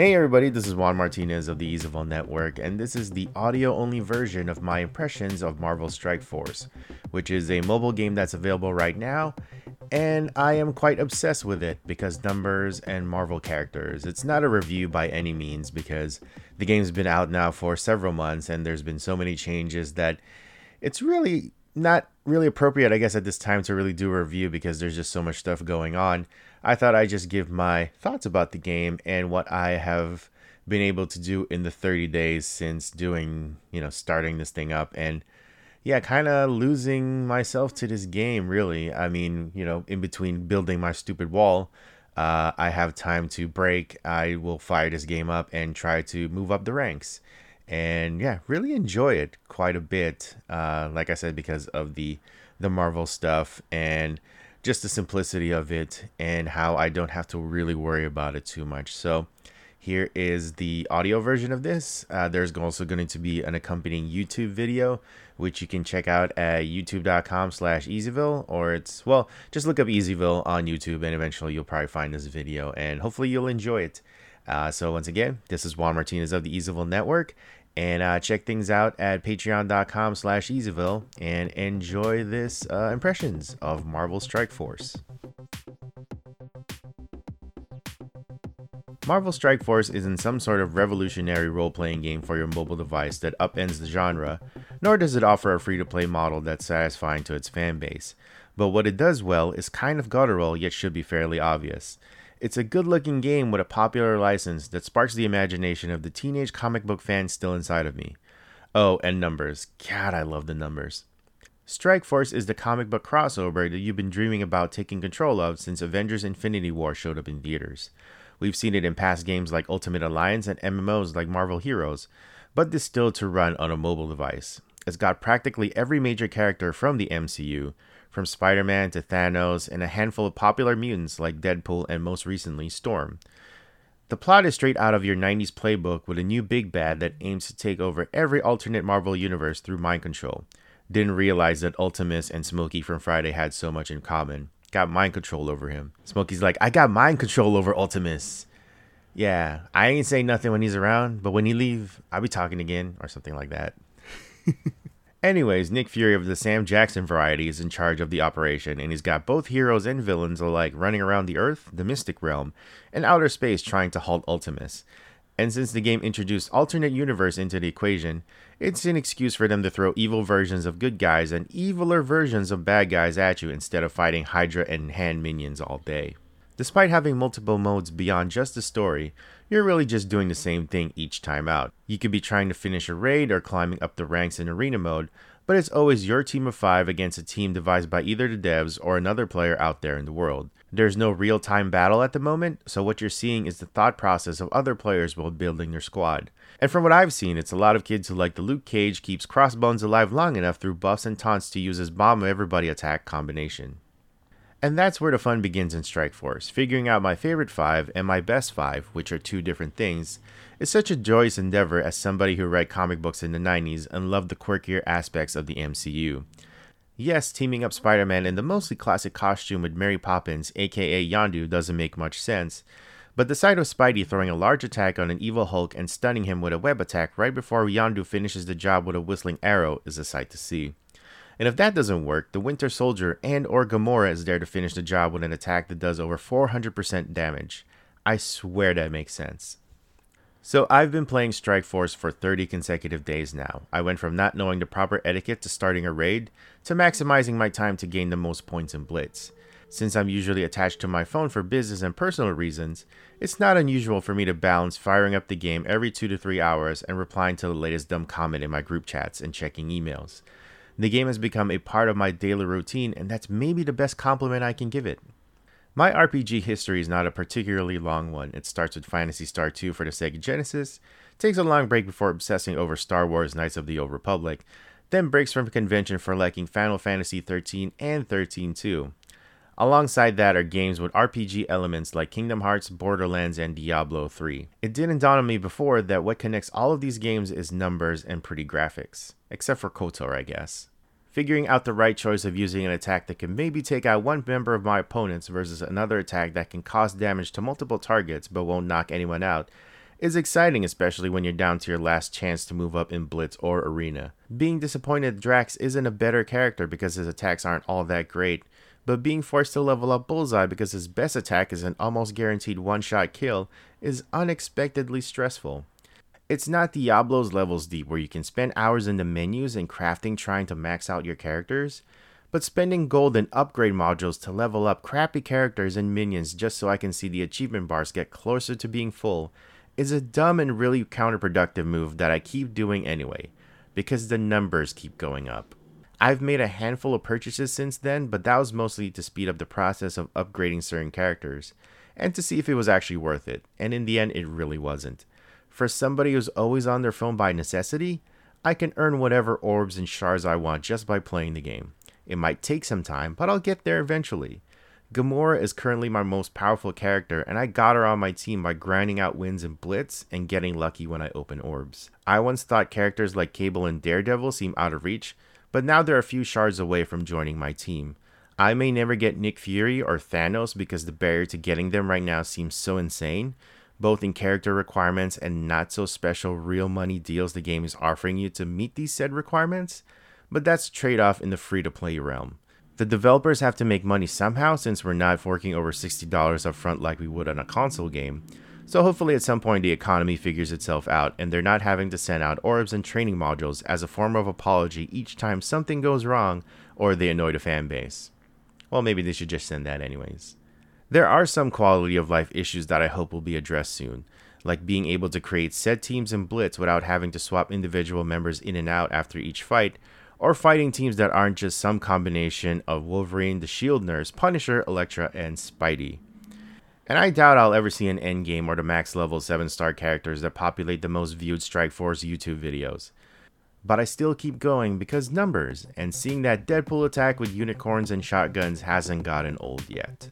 Hey everybody, this is Juan Martinez of the Ezyville Network, and this is the audio-only version of my impressions of Marvel Strike Force, which is a mobile game that's available right now, and I am quite obsessed with it because numbers and Marvel characters. It's not a review by any means because the game's been out now for several months and there's been so many changes that it's really not really appropriate, I guess, at this time to really do a review because there's just so much stuff going on. I thought I'd just give my thoughts about the game and what I have been able to do in the 30 days since starting this thing up, and yeah, kind of losing myself to this game, really. I mean, in between building my stupid wall, I have time to break. I will fire this game up and try to move up the ranks. And yeah, really enjoy it quite a bit, like I said, because of the Marvel stuff and just the simplicity of it and how I don't have to really worry about it too much. So here is the audio version of this. There's also going to be an accompanying YouTube video, which you can check out at youtube.com/Ezyville, or just look up Ezyville on YouTube and eventually you'll probably find this video and hopefully you'll enjoy it. So once again, this is Juan Martinez of the Ezyville Network, and check things out at patreon.com/Ezyville and enjoy this impressions of Marvel Strike Force. Marvel Strike Force isn't some sort of revolutionary role-playing game for your mobile device that upends the genre, nor does it offer a free-to-play model that's satisfying to its fan base. But what it does well is kind of guttural, yet should be fairly obvious. It's a good-looking game with a popular license that sparks the imagination of the teenage comic book fan still inside of me. Oh, and numbers. God, I love the numbers. Strike Force is the comic book crossover that you've been dreaming about taking control of since Avengers Infinity War showed up in theaters. We've seen it in past games like Ultimate Alliance and MMOs like Marvel Heroes, but distilled to run on a mobile device. It's got practically every major character from the MCU, from Spider-Man to Thanos, and a handful of popular mutants like Deadpool and most recently Storm. The plot is straight out of your 90s playbook with a new big bad that aims to take over every alternate Marvel universe through mind control. Didn't realize that Ultimus and Smokey from Friday had so much in common. Got mind control over him. Smokey's like, I got mind control over Ultimus. Yeah, I ain't say nothing when he's around, but when he leave, I'll be talking again, or something like that. Anyways, Nick Fury of the Sam Jackson variety is in charge of the operation, and he's got both heroes and villains alike running around the Earth, the Mystic Realm, and outer space trying to halt Ultimus. And since the game introduced alternate universe into the equation, it's an excuse for them to throw evil versions of good guys and eviler versions of bad guys at you instead of fighting Hydra and hand minions all day. Despite having multiple modes beyond just the story, you're really just doing the same thing each time out. You could be trying to finish a raid or climbing up the ranks in arena mode, but it's always your team of 5 against a team devised by either the devs or another player out there in the world. There's no real-time battle at the moment, so what you're seeing is the thought process of other players while building their squad. And from what I've seen, it's a lot of kids who, like the Luke Cage, keeps Crossbones alive long enough through buffs and taunts to use his bomb-everybody-attack combination. And that's where the fun begins in Strike Force. Figuring out my favorite 5 and my best 5, which are two different things, is such a joyous endeavor as somebody who read comic books in the 90s and loved the quirkier aspects of the MCU. Yes, teaming up Spider-Man in the mostly classic costume with Mary Poppins, aka Yondu, doesn't make much sense, but the sight of Spidey throwing a large attack on an evil Hulk and stunning him with a web attack right before Yondu finishes the job with a whistling arrow is a sight to see. And if that doesn't work, the Winter Soldier and or Gamora is there to finish the job with an attack that does over 400% damage. I swear that makes sense. So I've been playing Strike Force for 30 consecutive days now. I went from not knowing the proper etiquette to starting a raid, to maximizing my time to gain the most points in Blitz. Since I'm usually attached to my phone for business and personal reasons, it's not unusual for me to balance firing up the game every 2 to 3 hours and replying to the latest dumb comment in my group chats and checking emails. The game has become a part of my daily routine, and that's maybe the best compliment I can give it. My RPG history is not a particularly long one. It starts with Phantasy Star 2 for the Sega Genesis, takes a long break before obsessing over Star Wars Knights of the Old Republic, then breaks from convention for liking Final Fantasy 13 and 13-2. Alongside that are games with RPG elements like Kingdom Hearts, Borderlands, and Diablo 3. It didn't dawn on me before that what connects all of these games is numbers and pretty graphics. Except for KOTOR, I guess. Figuring out the right choice of using an attack that can maybe take out one member of my opponents versus another attack that can cause damage to multiple targets but won't knock anyone out is exciting, especially when you're down to your last chance to move up in Blitz or Arena. Being disappointed Drax isn't a better character because his attacks aren't all that great, but being forced to level up Bullseye because his best attack is an almost guaranteed one-shot kill is unexpectedly stressful. It's not Diablo's levels deep where you can spend hours in the menus and crafting trying to max out your characters, but spending gold and upgrade modules to level up crappy characters and minions just so I can see the achievement bars get closer to being full is a dumb and really counterproductive move that I keep doing anyway, because the numbers keep going up. I've made a handful of purchases since then, but that was mostly to speed up the process of upgrading certain characters, and to see if it was actually worth it, and in the end it really wasn't. For somebody who's always on their phone by necessity, I can earn whatever orbs and shards I want just by playing the game. It might take some time, but I'll get there eventually. Gamora is currently my most powerful character, and I got her on my team by grinding out wins in Blitz and getting lucky when I open orbs. I once thought characters like Cable and Daredevil seemed out of reach, but now they're a few shards away from joining my team. I may never get Nick Fury or Thanos because the barrier to getting them right now seems so insane, both in character requirements and not so special real money deals the game is offering you to meet these said requirements, but that's trade-off in the free-to-play realm. The developers have to make money somehow since we're not forking over $60 upfront like we would on a console game, so hopefully at some point the economy figures itself out and they're not having to send out orbs and training modules as a form of apology each time something goes wrong or they annoy the fanbase. Well, maybe they should just send that anyways. There are some quality of life issues that I hope will be addressed soon, like being able to create said teams in Blitz without having to swap individual members in and out after each fight, or fighting teams that aren't just some combination of Wolverine, the Shield Nurse, Punisher, Elektra, and Spidey. And I doubt I'll ever see an endgame or the max level 7-star characters that populate the most viewed Strike Force YouTube videos. But I still keep going because numbers, and seeing that Deadpool attack with unicorns and shotguns hasn't gotten old yet.